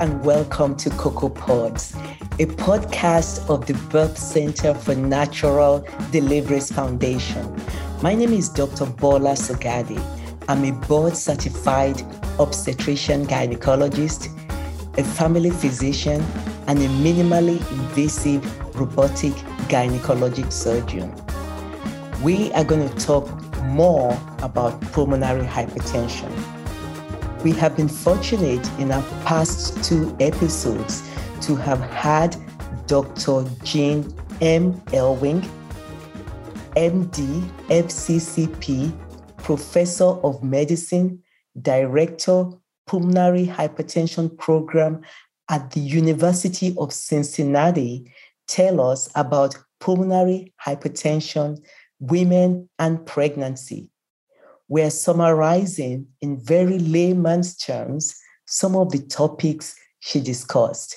and welcome to CocoPods, a podcast of the Birth Center for Natural Deliveries Foundation. My name is Dr. Bola Sogadi. I'm a board-certified obstetrician gynecologist, a family physician, and a minimally invasive robotic gynecologic surgeon. We are going to talk more about pulmonary hypertension. We have been fortunate in our past two episodes to have had Dr. Jane M. Elwing, MD, FCCP, Professor of Medicine, Director, Pulmonary Hypertension Program at the University of Cincinnati, tell us about pulmonary hypertension, women, and pregnancy. We're summarizing in very layman's terms some of the topics she discussed.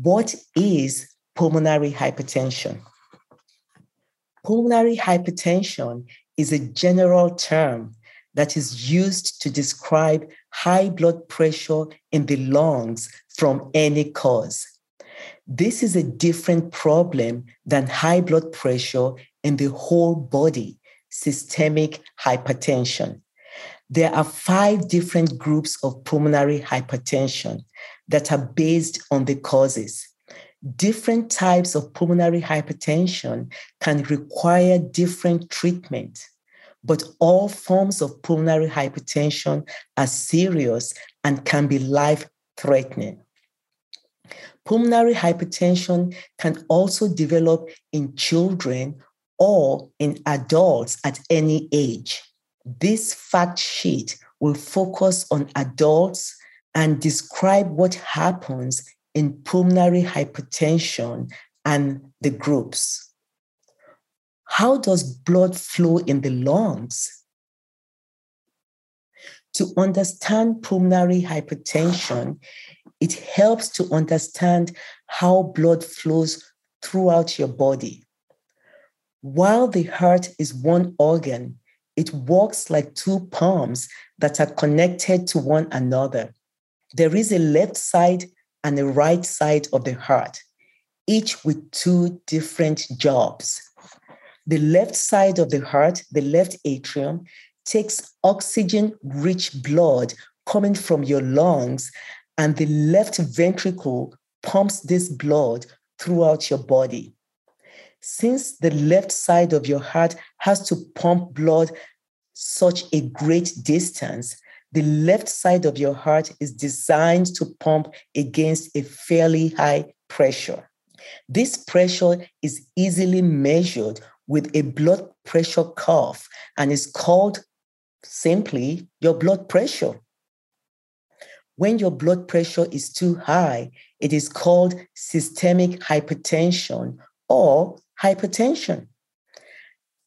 What is pulmonary hypertension? Pulmonary hypertension is a general term that is used to describe high blood pressure in the lungs from any cause. This is a different problem than high blood pressure in the whole body, systemic hypertension. There are 5 different groups of pulmonary hypertension that are based on the causes. Different types of pulmonary hypertension can require different treatment, but all forms of pulmonary hypertension are serious and can be life-threatening. Pulmonary hypertension can also develop in children or in adults at any age. This fact sheet will focus on adults and describe what happens in pulmonary hypertension and the groups. How does blood flow in the lungs? To understand pulmonary hypertension, it helps to understand how blood flows throughout your body. While the heart is one organ, it works like 2 pumps that are connected to one another. There is a left side and a right side of the heart, each with 2 different jobs. The left side of the heart, the left atrium, takes oxygen-rich blood coming from your lungs, and the left ventricle pumps this blood throughout your body. Since the left side of your heart has to pump blood such a great distance, the left side of your heart is designed to pump against a fairly high pressure. This pressure is easily measured with a blood pressure cuff and is called simply your blood pressure. When your blood pressure is too high, it is called systemic hypertension or hypertension.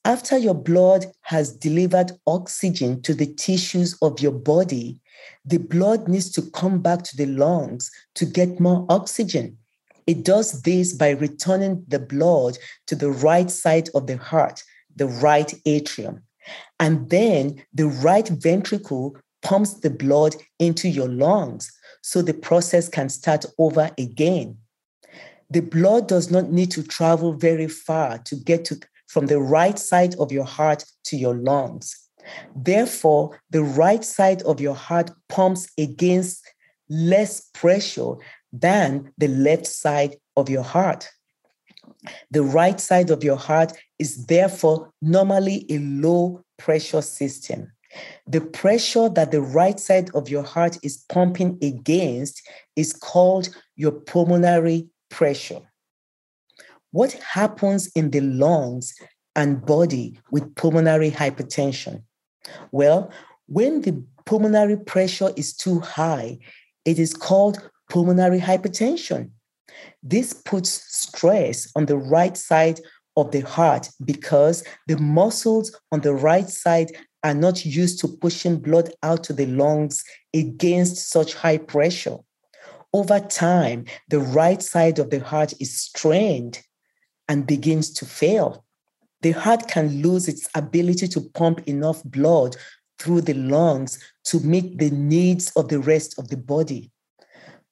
After your blood has delivered oxygen to the tissues of your body, the blood needs to come back to the lungs to get more oxygen. It does this by returning the blood to the right side of the heart, the right atrium. And then the right ventricle pumps the blood into your lungs so the process can start over again. The blood does not need to travel very far to get to from the right side of your heart to your lungs. Therefore, the right side of your heart pumps against less pressure than the left side of your heart. The right side of your heart is therefore normally a low pressure system. The pressure that the right side of your heart is pumping against is called your pulmonary pressure. What happens in the lungs and body with pulmonary hypertension? Well, when the pulmonary pressure is too high, it is called pulmonary hypertension. This puts stress on the right side of the heart because the muscles on the right side are not used to pushing blood out to the lungs against such high pressure. Over time, the right side of the heart is strained and begins to fail. The heart can lose its ability to pump enough blood through the lungs to meet the needs of the rest of the body.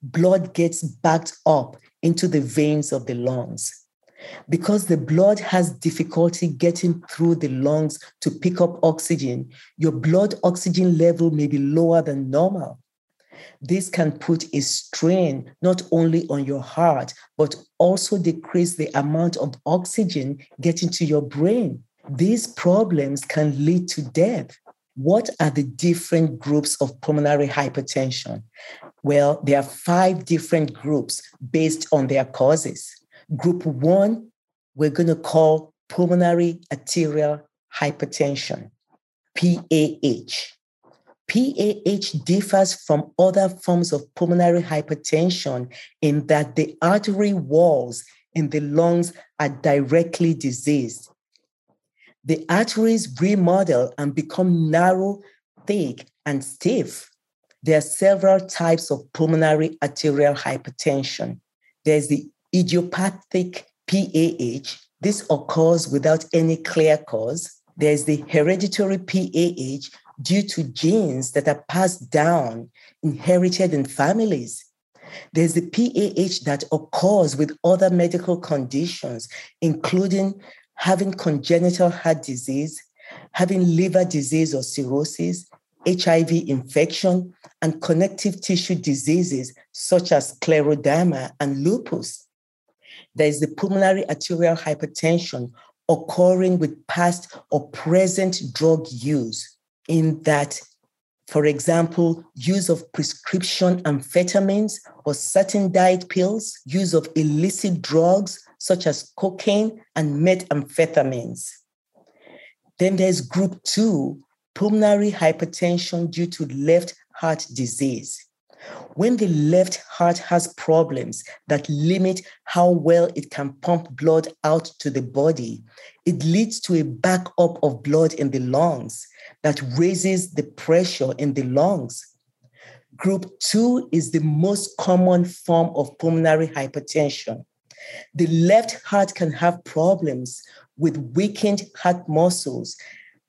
blood gets backed up into the veins of the lungs. Because the blood has difficulty getting through the lungs to pick up oxygen, your blood oxygen level may be lower than normal. This can put a strain not only on your heart, but also decrease the amount of oxygen getting to your brain. These problems can lead to death. What are the different groups of pulmonary hypertension? Well, there are 5 different groups based on their causes. Group 1, we're going to call pulmonary arterial hypertension, PAH. PAH differs from other forms of pulmonary hypertension in that the artery walls in the lungs are directly diseased. The arteries remodel and become narrow, thick, and stiff. There are several types of pulmonary arterial hypertension. There's the idiopathic PAH. This occurs without any clear cause. There's the hereditary PAH due to genes that are passed down, inherited in families. There's the PAH that occurs with other medical conditions, including having congenital heart disease, having liver disease or cirrhosis, HIV infection, and connective tissue diseases such as scleroderma and lupus. There is the pulmonary arterial hypertension occurring with past or present drug use, in that, for example, use of prescription amphetamines or certain diet pills, use of illicit drugs such as cocaine and methamphetamines. Then there's group 2, pulmonary hypertension due to left heart disease. When the left heart has problems that limit how well it can pump blood out to the body, it leads to a backup of blood in the lungs that raises the pressure in the lungs. Group 2 is the most common form of pulmonary hypertension. The left heart can have problems with weakened heart muscles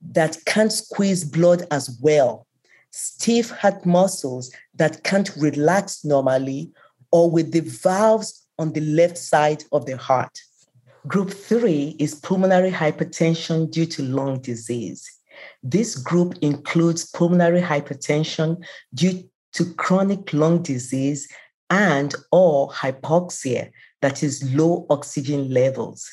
that can't squeeze blood as well, stiff heart muscles that can't relax normally, or with the valves on the left side of the heart. Group 3 is pulmonary hypertension due to lung disease. This group includes pulmonary hypertension due to chronic lung disease and/or hypoxia, that is low oxygen levels.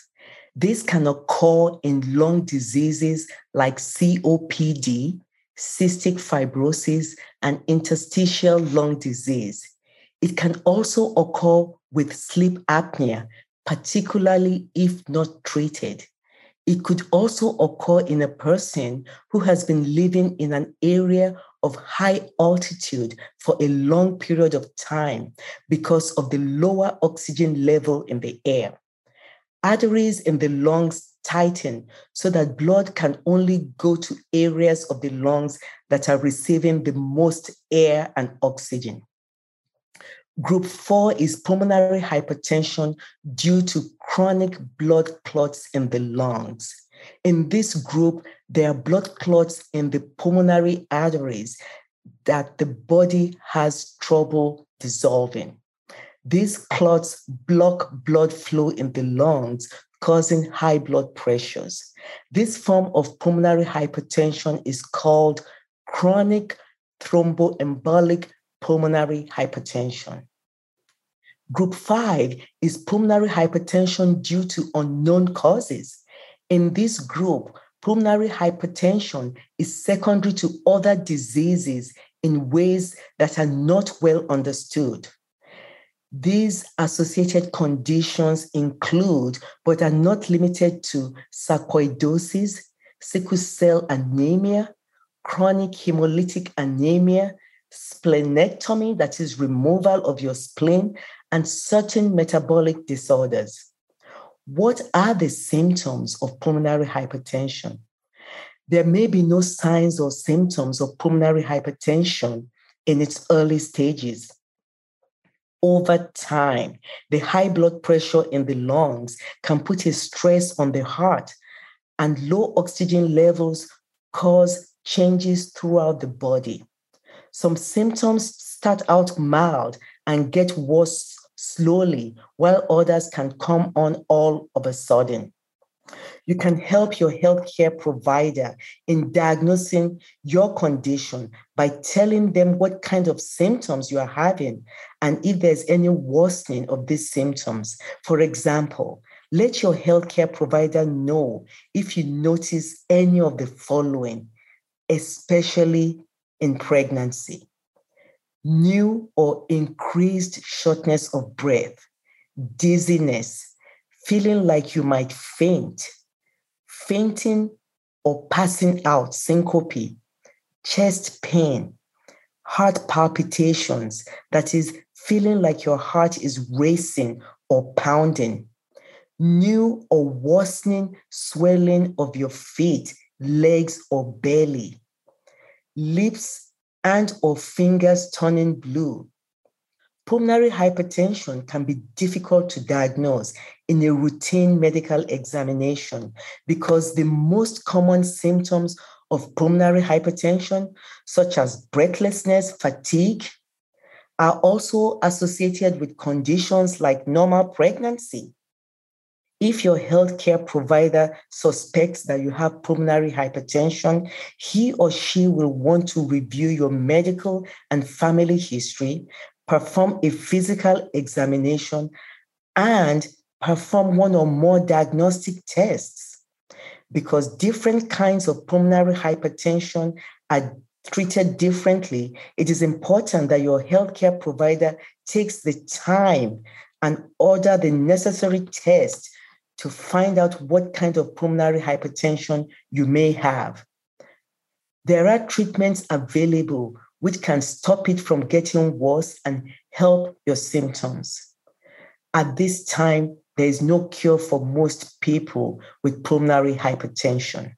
This can occur in lung diseases like COPD, cystic fibrosis, and interstitial lung disease. It can also occur with sleep apnea, particularly if not treated. It could also occur in a person who has been living in an area of high altitude for a long period of time because of the lower oxygen level in the air. Arteries in the lungs tighten so that blood can only go to areas of the lungs that are receiving the most air and oxygen. Group 4 is pulmonary hypertension due to chronic blood clots in the lungs. In this group, there are blood clots in the pulmonary arteries that the body has trouble dissolving. These clots block blood flow in the lungs, causing high blood pressures. This form of pulmonary hypertension is called chronic thromboembolic pulmonary hypertension. Group 5 is pulmonary hypertension due to unknown causes. In this group, pulmonary hypertension is secondary to other diseases in ways that are not well understood. These associated conditions include, but are not limited to, sarcoidosis, sickle cell anemia, chronic hemolytic anemia, splenectomy, that is removal of your spleen, and certain metabolic disorders. What are the symptoms of pulmonary hypertension? There may be no signs or symptoms of pulmonary hypertension in its early stages. Over time, the high blood pressure in the lungs can put a stress on the heart, and low oxygen levels cause changes throughout the body. Some symptoms start out mild and get worse slowly, while others can come on all of a sudden. You can help your healthcare provider in diagnosing your condition by telling them what kind of symptoms you are having and if there's any worsening of these symptoms. For example, let your healthcare provider know if you notice any of the following, especially in pregnancy: new or increased shortness of breath, dizziness, feeling like you might faint, fainting or passing out, syncope, chest pain, heart palpitations, that is, feeling like your heart is racing or pounding, new or worsening swelling of your feet, legs, or belly, lips and or fingers turning blue. Pulmonary hypertension can be difficult to diagnose in a routine medical examination because the most common symptoms of pulmonary hypertension, such as breathlessness, fatigue, are also associated with conditions like normal pregnancy. If your healthcare provider suspects that you have pulmonary hypertension, he or she will want to review your medical and family history, perform a physical examination, and perform one or more diagnostic tests, because different kinds of pulmonary hypertension are treated differently. It is important that your healthcare provider takes the time and order the necessary tests to find out what kind of pulmonary hypertension you may have. There are treatments available which can stop it from getting worse and help your symptoms. At this time, there is no cure for most people with pulmonary hypertension.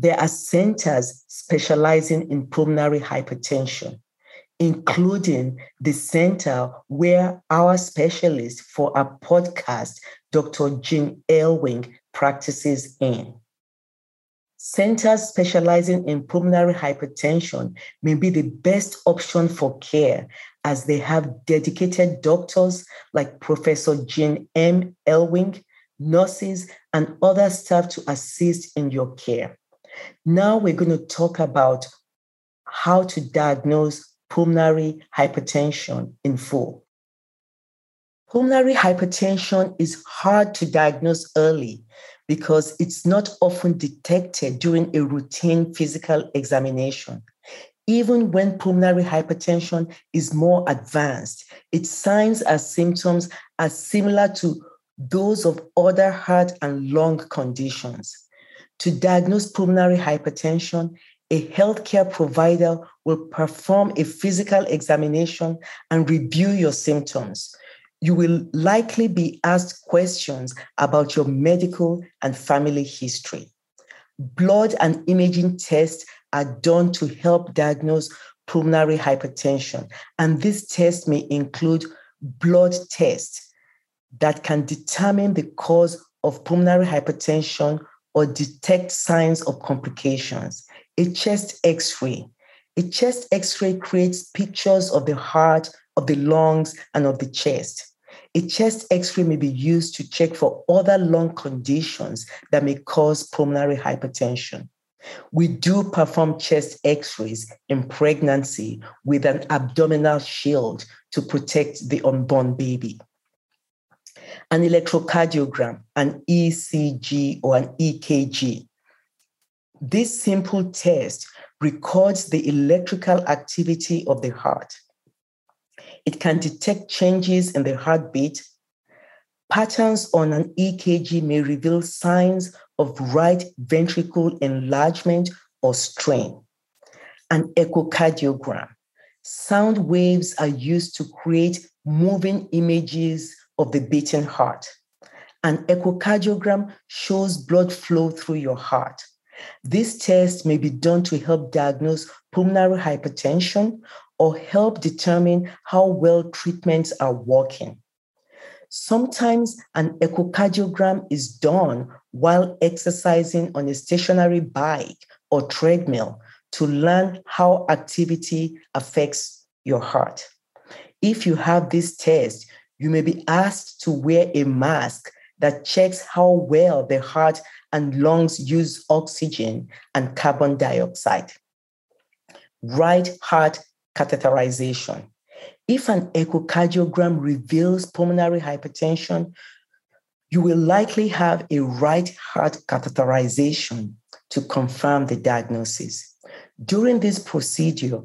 There are centers specializing in pulmonary hypertension, including the center where our specialist for our podcast, Dr. Jane Elwing, practices in. Centers specializing in pulmonary hypertension may be the best option for care, as they have dedicated doctors like Professor Jane M. Elwing, nurses, and other staff to assist in your care. Now we're going to talk about how to diagnose pulmonary hypertension in full. Pulmonary hypertension is hard to diagnose early because it's not often detected during a routine physical examination. Even when pulmonary hypertension is more advanced, its signs and symptoms are similar to those of other heart and lung conditions. To diagnose pulmonary hypertension, a healthcare provider will perform a physical examination and review your symptoms. You will likely be asked questions about your medical and family history. Blood and imaging tests are done to help diagnose pulmonary hypertension, and these tests may include blood tests that can determine the cause of pulmonary hypertension or detect signs of complications. A chest X-ray. A chest X-ray creates pictures of the heart, of the lungs, and of the chest. A chest X-ray may be used to check for other lung conditions that may cause pulmonary hypertension. We do perform chest X-rays in pregnancy with an abdominal shield to protect the unborn baby. An electrocardiogram, an ECG or an EKG. This simple test records the electrical activity of the heart. It can detect changes in the heartbeat. Patterns on an EKG may reveal signs of right ventricle enlargement or strain. An echocardiogram. Sound waves are used to create moving images of the beating heart. An echocardiogram shows blood flow through your heart. This test may be done to help diagnose pulmonary hypertension or help determine how well treatments are working. Sometimes an echocardiogram is done while exercising on a stationary bike or treadmill to learn how activity affects your heart. If you have this test, you may be asked to wear a mask that checks how well the heart and lungs use oxygen and carbon dioxide. Right heart catheterization. If an echocardiogram reveals pulmonary hypertension, you will likely have a right heart catheterization to confirm the diagnosis. During this procedure,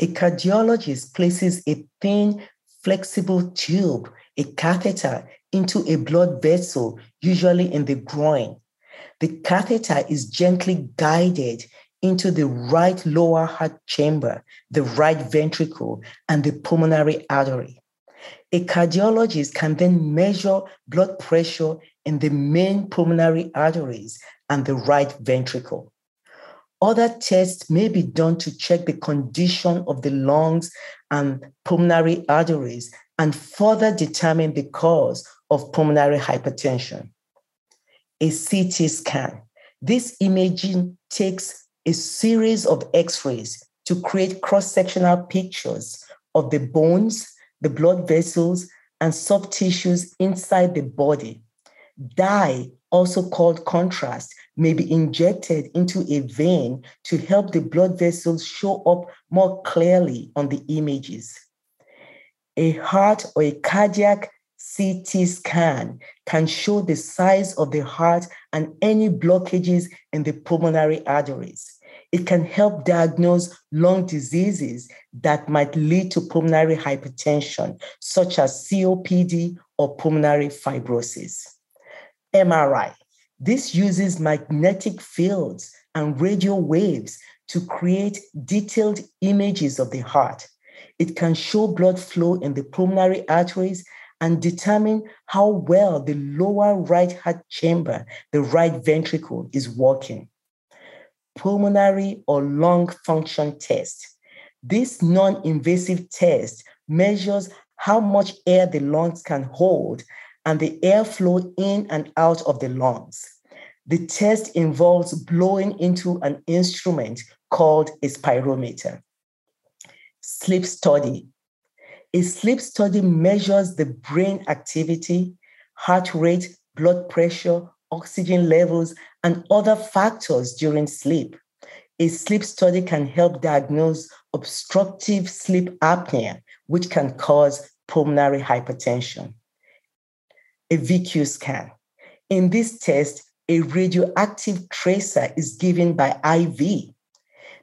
a cardiologist places a thin, flexible tube, a catheter, into a blood vessel, usually in the groin. The catheter is gently guided into the right lower heart chamber, the right ventricle, and the pulmonary artery. A cardiologist can then measure blood pressure in the main pulmonary arteries and the right ventricle. Other tests may be done to check the condition of the lungs and pulmonary arteries and further determine the cause of pulmonary hypertension. A CT scan. This imaging takes a series of X-rays to create cross-sectional pictures of the bones, the blood vessels, and soft tissues inside the body. Dye, also called contrast, may be injected into a vein to help the blood vessels show up more clearly on the images. A heart or a cardiac CT scan can show the size of the heart and any blockages in the pulmonary arteries. It can help diagnose lung diseases that might lead to pulmonary hypertension, such as COPD or pulmonary fibrosis. MRI. This uses magnetic fields and radio waves to create detailed images of the heart. It can show blood flow in the pulmonary arteries and determine how well the lower right heart chamber, the right ventricle, is working. Pulmonary or lung function test. This non-invasive test measures how much air the lungs can hold and the airflow in and out of the lungs. The test involves blowing into an instrument called a spirometer. Sleep study. A sleep study measures the brain activity, heart rate, blood pressure, oxygen levels, and other factors during sleep. A sleep study can help diagnose obstructive sleep apnea, which can cause pulmonary hypertension. A VQ scan. In this test, a radioactive tracer is given by IV.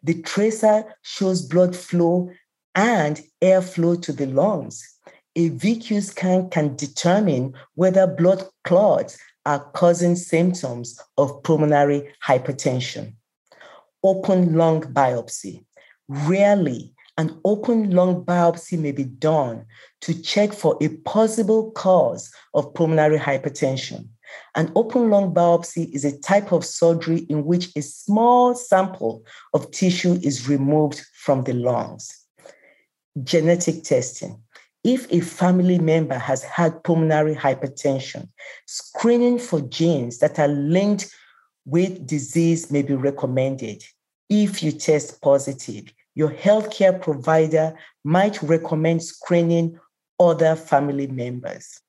The tracer shows blood flow and airflow to the lungs. A VQ scan can determine whether blood clots are causing symptoms of pulmonary hypertension. Open lung biopsy. Rarely, an open lung biopsy may be done to check for a possible cause of pulmonary hypertension. An open lung biopsy is a type of surgery in which a small sample of tissue is removed from the lungs. Genetic testing. If a family member has had pulmonary hypertension, screening for genes that are linked with disease may be recommended. If you test positive, your healthcare provider might recommend screening other family members.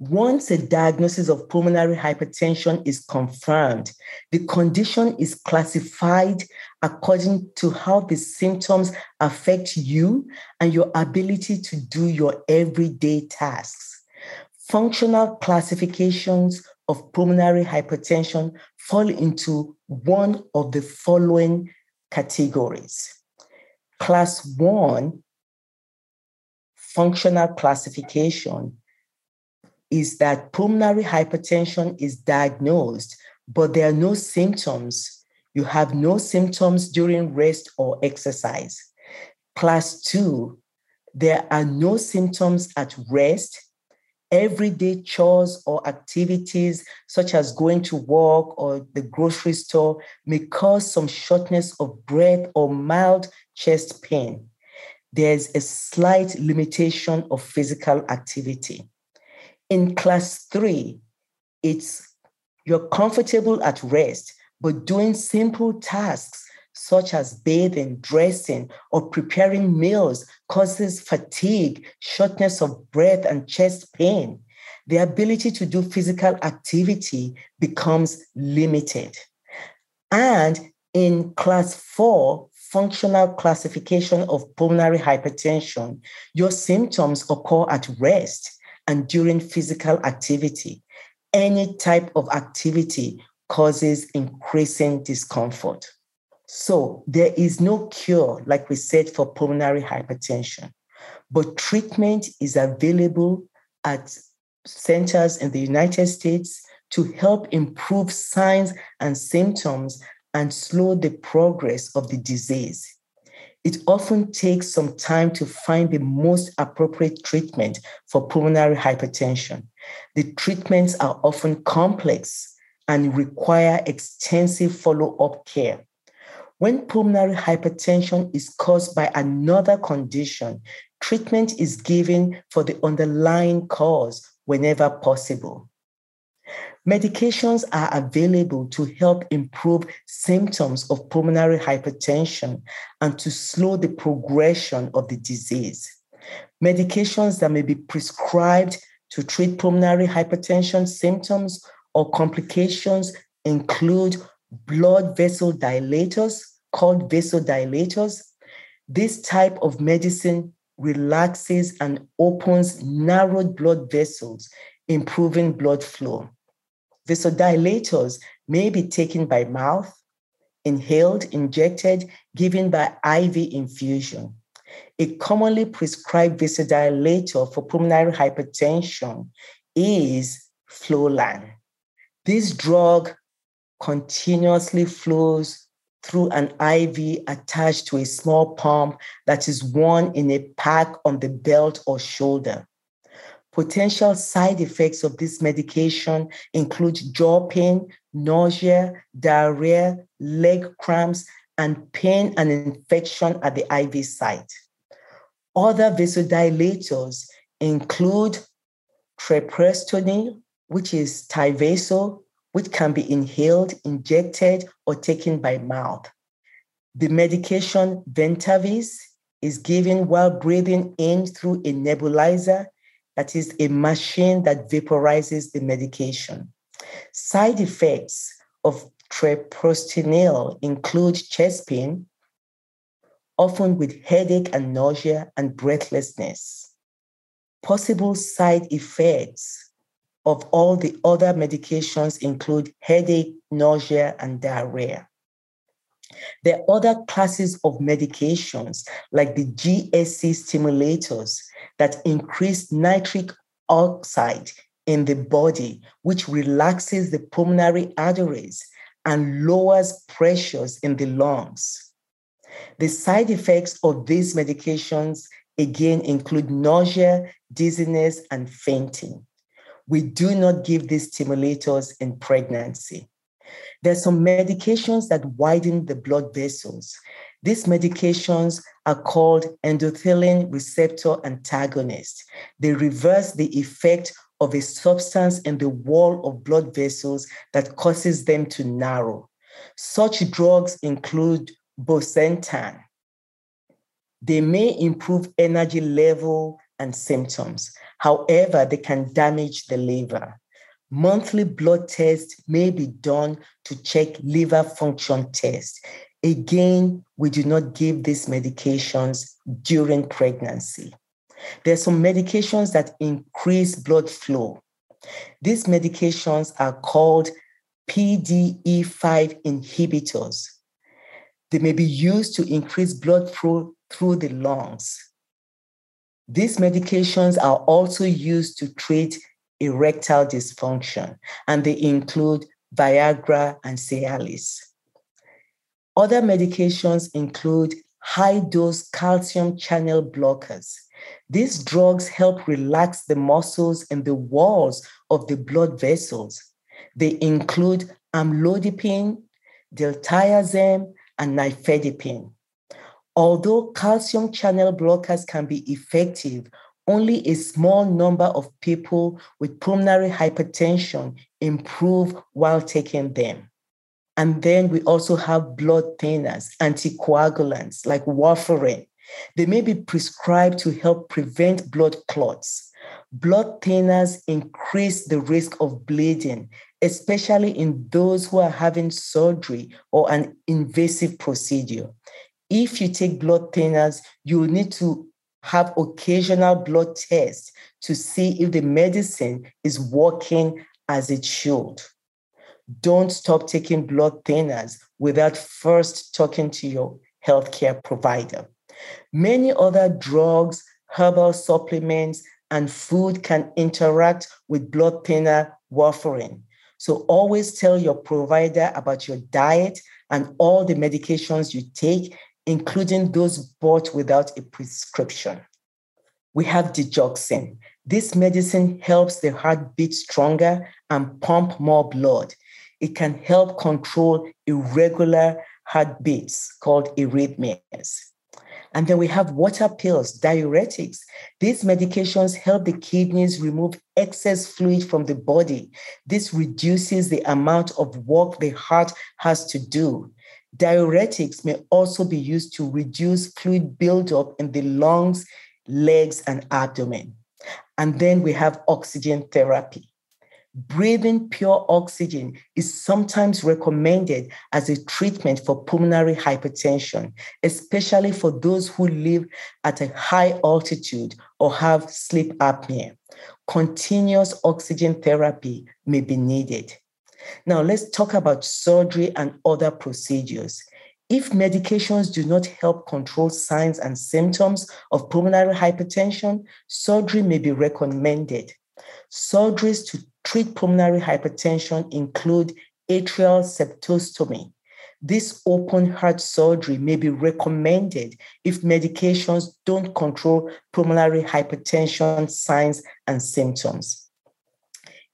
Once a diagnosis of pulmonary hypertension is confirmed, the condition is classified according to how the symptoms affect you and your ability to do your everyday tasks. Functional classifications of pulmonary hypertension fall into one of the following categories. Class 1 functional classification is that pulmonary hypertension is diagnosed, but there are no symptoms. You have no symptoms during rest or exercise. Class 2, there are no symptoms at rest. Everyday chores or activities, such as going to work or the grocery store, may cause some shortness of breath or mild chest pain. There's a slight limitation of physical activity. In class 3, you're comfortable at rest, but doing simple tasks such as bathing, dressing, or preparing meals, causes fatigue, shortness of breath, and chest pain. The ability to do physical activity becomes limited. And in class 4, functional classification of pulmonary hypertension, your symptoms occur at rest and during physical activity. Any type of activity causes increasing discomfort. So there is no cure, like we said, for pulmonary hypertension, but treatment is available at centers in the United States to help improve signs and symptoms and slow the progress of the disease. It often takes some time to find the most appropriate treatment for pulmonary hypertension. The treatments are often complex and require extensive follow-up care. When pulmonary hypertension is caused by another condition, treatment is given for the underlying cause whenever possible. Medications are available to help improve symptoms of pulmonary hypertension and to slow the progression of the disease. Medications that may be prescribed to treat pulmonary hypertension symptoms or complications include blood vessel dilators, called vasodilators. This type of medicine relaxes and opens narrowed blood vessels, improving blood flow. Vasodilators may be taken by mouth, inhaled, injected, given by IV infusion. A commonly prescribed vasodilator for pulmonary hypertension is Flolan. This drug continuously flows through an IV attached to a small pump that is worn in a pack on the belt or shoulder. Potential side effects of this medication include jaw pain, nausea, diarrhea, leg cramps, and pain and infection at the IV site. Other vasodilators include treprostinil, which is Tyvaso, which can be inhaled, injected, or taken by mouth. The medication Ventavis is given while breathing in through a nebulizer, that is a machine that vaporizes the medication. Side effects of treprostinil include chest pain, often with headache and nausea and breathlessness. Possible side effects of all the other medications include headache, nausea, and diarrhea. There are other classes of medications like the GSC stimulators that increase nitric oxide in the body, which relaxes the pulmonary arteries and lowers pressures in the lungs. The side effects of these medications again include nausea, dizziness, and fainting. We do not give these stimulators in pregnancy. There are some medications that widen the blood vessels. These medications are called endothelin receptor antagonists. They reverse the effect of a substance in the wall of blood vessels that causes them to narrow. Such drugs include bosentan. They may improve energy level and symptoms. However, they can damage the liver. Monthly blood tests may be done to check liver function tests. Again, we do not give these medications during pregnancy. There are some medications that increase blood flow. These medications are called PDE5 inhibitors. They may be used to increase blood flow through the lungs. These medications are also used to treat erectile dysfunction, and they include Viagra and Cialis. Other medications include high-dose calcium channel blockers. These drugs help relax the muscles in the walls of the blood vessels. They include amlodipine, diltiazem, and nifedipine. Although calcium channel blockers can be effective, only a small number of people with pulmonary hypertension improve while taking them. And then we also have blood thinners, anticoagulants like warfarin. They may be prescribed to help prevent blood clots. Blood thinners increase the risk of bleeding, especially in those who are having surgery or an invasive procedure. If you take blood thinners, you will need to have occasional blood tests to see if the medicine is working as it should. Don't stop taking blood thinners without first talking to your healthcare provider. Many other drugs, herbal supplements, and food can interact with blood thinner warfarin. So always tell your provider about your diet and all the medications you take, including those bought without a prescription. We have digoxin. This medicine helps the heart beat stronger and pump more blood. It can help control irregular heartbeats called arrhythmias. And then we have water pills, diuretics. These medications help the kidneys remove excess fluid from the body. This reduces the amount of work the heart has to do. Diuretics may also be used to reduce fluid buildup in the lungs, legs, and abdomen. And then we have oxygen therapy. Breathing pure oxygen is sometimes recommended as a treatment for pulmonary hypertension, especially for those who live at a high altitude or have sleep apnea. Continuous oxygen therapy may be needed. Now, let's talk about surgery and other procedures. If medications do not help control signs and symptoms of pulmonary hypertension, surgery may be recommended. Surgeries to treat pulmonary hypertension include atrial septostomy. This open heart surgery may be recommended if medications don't control pulmonary hypertension signs and symptoms.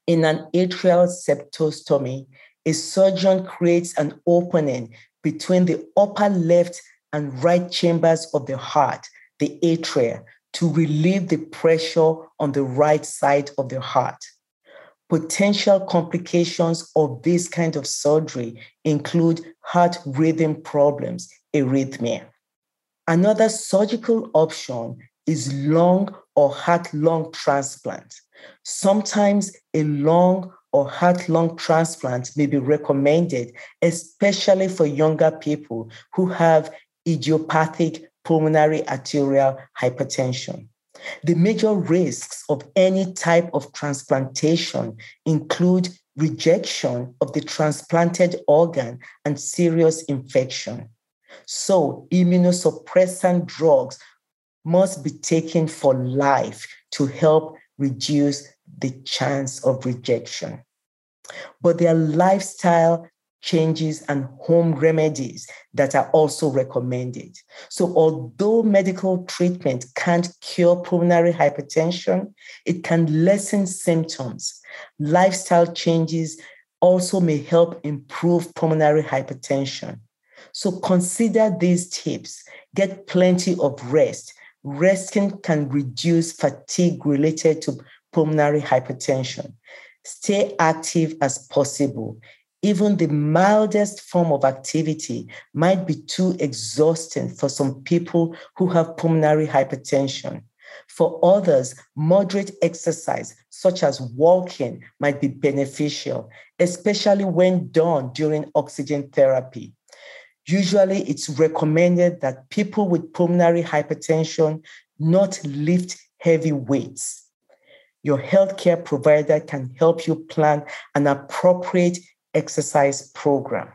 In an atrial septostomy, a surgeon creates an opening between the upper left and right chambers of the heart, the atria, to relieve the pressure on the right side of the heart. Potential complications of this kind of surgery include heart rhythm problems, arrhythmia. Another surgical option is lung or heart-lung transplant. Sometimes a lung or heart-lung transplant may be recommended, especially for younger people who have idiopathic pulmonary arterial hypertension. The major risks of any type of transplantation include rejection of the transplanted organ and serious infection. So, immunosuppressant drugs must be taken for life to help reduce the chance of rejection. But there are lifestyle changes and home remedies that are also recommended. So although medical treatment can't cure pulmonary hypertension, it can lessen symptoms. Lifestyle changes also may help improve pulmonary hypertension. So consider these tips. Get plenty of rest. Resting can reduce fatigue related to pulmonary hypertension. Stay active as possible. Even the mildest form of activity might be too exhausting for some people who have pulmonary hypertension. For others, moderate exercise, such as walking, might be beneficial, especially when done during oxygen therapy. Usually, it's recommended that people with pulmonary hypertension not lift heavy weights. Your healthcare provider can help you plan an appropriate exercise program.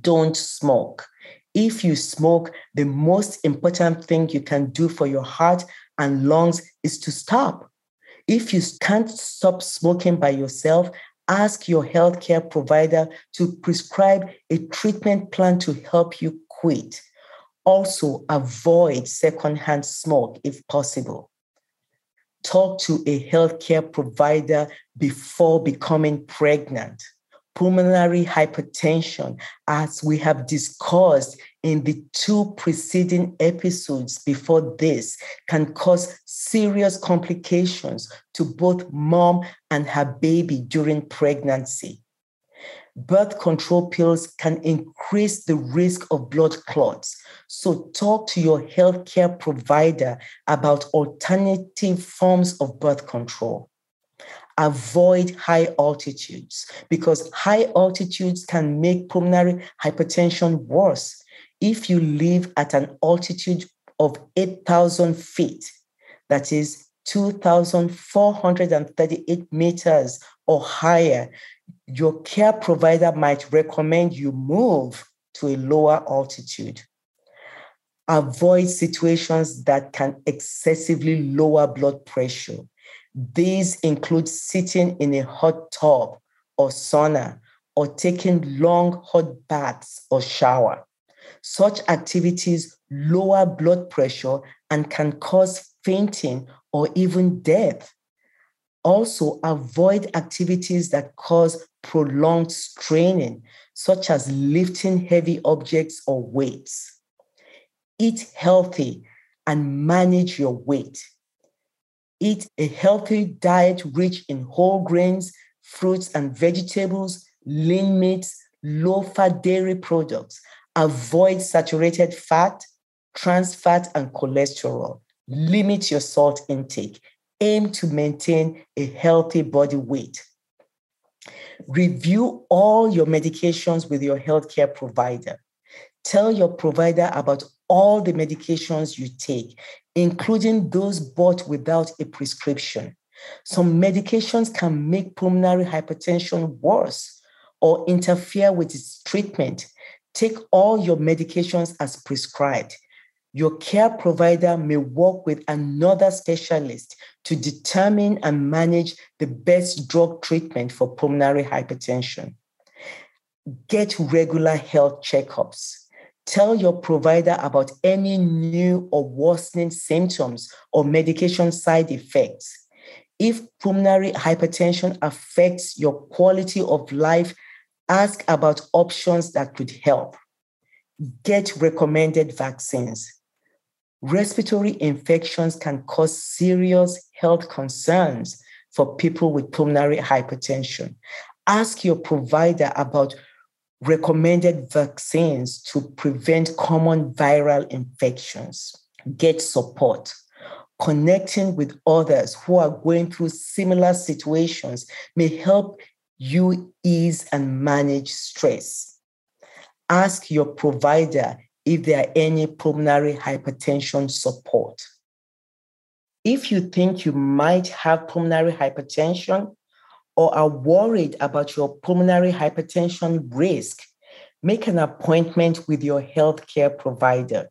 Don't smoke. If you smoke, the most important thing you can do for your heart and lungs is to stop. If you can't stop smoking by yourself, ask your healthcare provider to prescribe a treatment plan to help you quit. Also, avoid secondhand smoke if possible. Talk to a healthcare provider before becoming pregnant. Pulmonary hypertension, as we have discussed in the two preceding episodes before this, can cause serious complications to both mom and her baby during pregnancy. birth control pills can increase the risk of blood clots. So talk to your healthcare provider about alternative forms of birth control. Avoid high altitudes, because high altitudes can make pulmonary hypertension worse. If you live at an altitude of 8,000 feet, that is 2,438 meters or higher, your care provider might recommend you move to a lower altitude. Avoid situations that can excessively lower blood pressure. These include sitting in a hot tub or sauna or taking long hot baths or shower. Such activities lower blood pressure and can cause fainting or even death. Also, avoid activities that cause prolonged straining, such as lifting heavy objects or weights. Eat healthy and manage your weight. Eat a healthy diet rich in whole grains, fruits and vegetables, lean meats, low-fat dairy products. Avoid saturated fat, trans fat, and cholesterol. Limit your salt intake. Aim to maintain a healthy body weight. Review all your medications with your healthcare provider. Tell your provider about all the medications you take, including those bought without a prescription. Some medications can make pulmonary hypertension worse or interfere with its treatment. Take all your medications as prescribed. Your care provider may work with another specialist to determine and manage the best drug treatment for pulmonary hypertension. Get regular health checkups. Tell your provider about any new or worsening symptoms or medication side effects. If pulmonary hypertension affects your quality of life, ask about options that could help. Get recommended vaccines. Respiratory infections can cause serious health concerns for people with pulmonary hypertension. Ask your provider about recommended vaccines to prevent common viral infections. Get support. Connecting with others who are going through similar situations may help you ease and manage stress. Ask your provider if there are any pulmonary hypertension support. If you think you might have pulmonary hypertension or are worried about your pulmonary hypertension risk, make an appointment with your healthcare provider.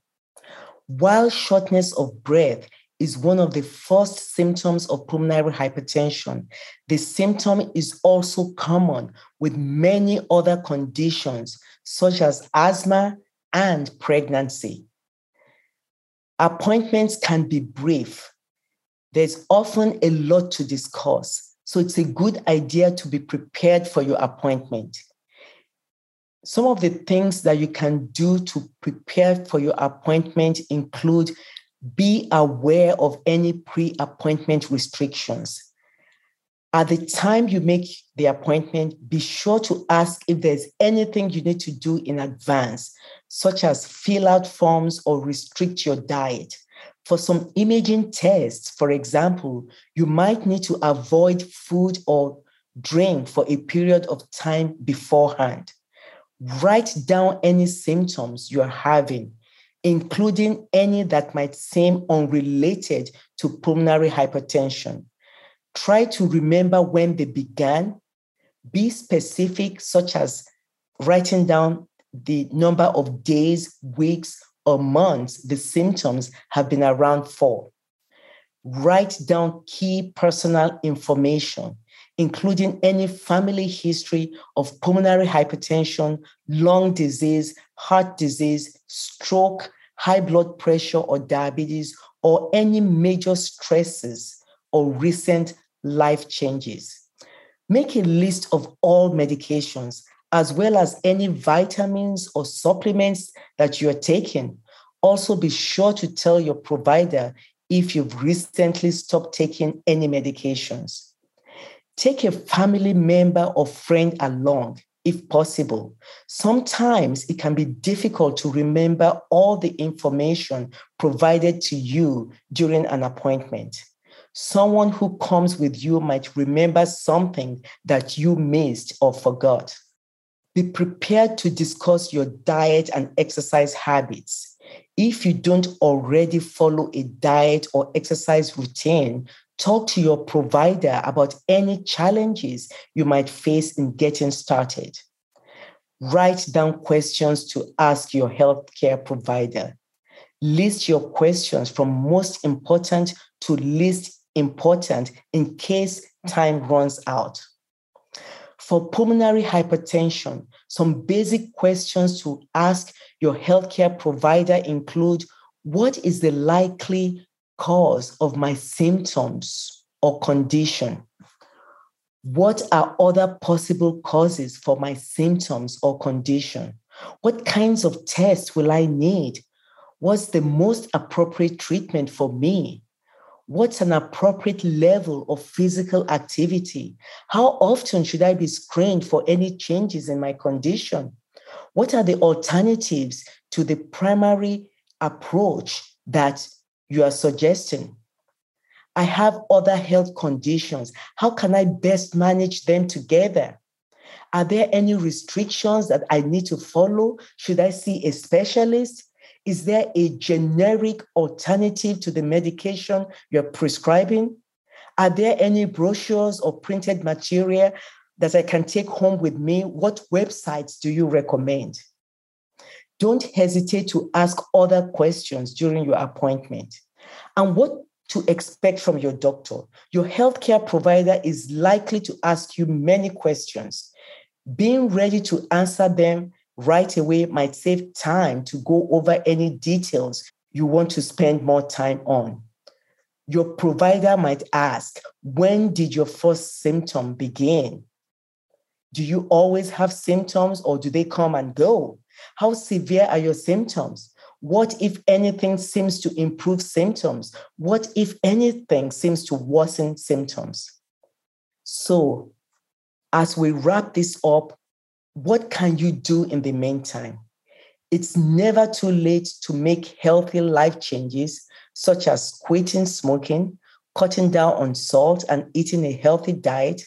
While shortness of breath is one of the first symptoms of pulmonary hypertension, the symptom is also common with many other conditions, such as asthma and pregnancy. Appointments can be brief. There's often a lot to discuss, so it's a good idea to be prepared for your appointment. Some of the things that you can do to prepare for your appointment include: be aware of any pre-appointment restrictions. At the time you make the appointment, be sure to ask if there's anything you need to do in advance, such as fill out forms or restrict your diet. For some imaging tests, for example, you might need to avoid food or drink for a period of time beforehand. Write down any symptoms you are having, including any that might seem unrelated to pulmonary hypertension. Try to remember when they began. Be specific, such as writing down the number of days, weeks, or months the symptoms have been around for. Write down key personal information, including any family history of pulmonary hypertension, lung disease, heart disease, stroke, high blood pressure or diabetes, or any major stresses or recent life changes. Make a list of all medications, as well as any vitamins or supplements that you are taking. Also, be sure to tell your provider if you've recently stopped taking any medications. Take a family member or friend along. if possible. Sometimes it can be difficult to remember all the information provided to you during an appointment. Someone who comes with you might remember something that you missed or forgot. Be prepared to discuss your diet and exercise habits. If you don't already follow a diet or exercise routine, talk to your provider about any challenges you might face in getting started. Write down questions to ask your healthcare provider. List your questions from most important to least important in case time runs out. For pulmonary hypertension, some basic questions to ask your healthcare provider include, what is the likely cause of my symptoms or condition? What are other possible causes for my symptoms or condition? What kinds of tests will I need? What's the most appropriate treatment for me? What's an appropriate level of physical activity? How often should I be screened for any changes in my condition? What are the alternatives to the primary approach that you are suggesting? I have other health conditions. How can I best manage them together? Are there any restrictions that I need to follow? Should I see a specialist? Is there a generic alternative to the medication you're prescribing? Are there any brochures or printed material that I can take home with me? What websites do you recommend? Don't hesitate to ask other questions during your appointment. And what to expect from your doctor. Your healthcare provider is likely to ask you many questions. Being ready to answer them right away might save time to go over any details you want to spend more time on. Your provider might ask, when did your first symptom begin? Do you always have symptoms or do they come and go? How severe are your symptoms? What, if anything, seems to improve symptoms? What, if anything, seems to worsen symptoms? So, as we wrap this up, what can you do in the meantime? It's never too late to make healthy life changes, such as quitting smoking, cutting down on salt, and eating a healthy diet.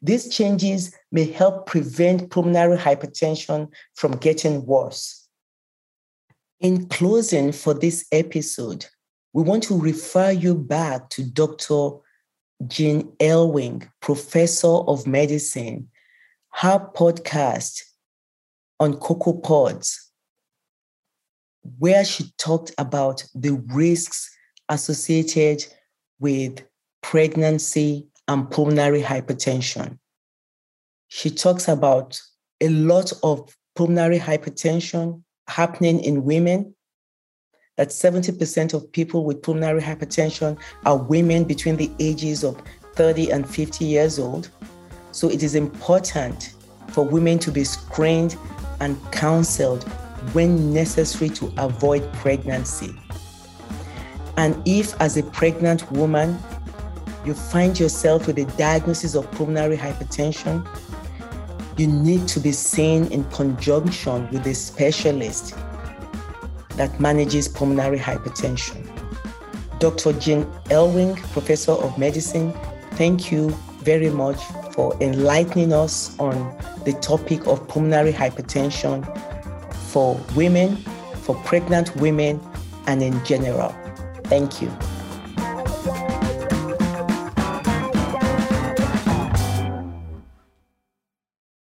These changes may help prevent pulmonary hypertension from getting worse. In closing for this episode, we want to refer you back to Dr. Jane Elwing, Professor of Medicine. Her podcast on CocoPods, where she talked about the risks associated with pregnancy and pulmonary hypertension. She talks about a lot of pulmonary hypertension happening in women, that 70% of people with pulmonary hypertension are women between the ages of 30 and 50 years old. So it is important for women to be screened and counseled when necessary to avoid pregnancy. And if, as a pregnant woman, you find yourself with a diagnosis of pulmonary hypertension, you need to be seen in conjunction with a specialist that manages pulmonary hypertension. Dr. Jane Elwing, Professor of Medicine, thank you very much for enlightening us on the topic of pulmonary hypertension for women, for pregnant women, and in general. Thank you.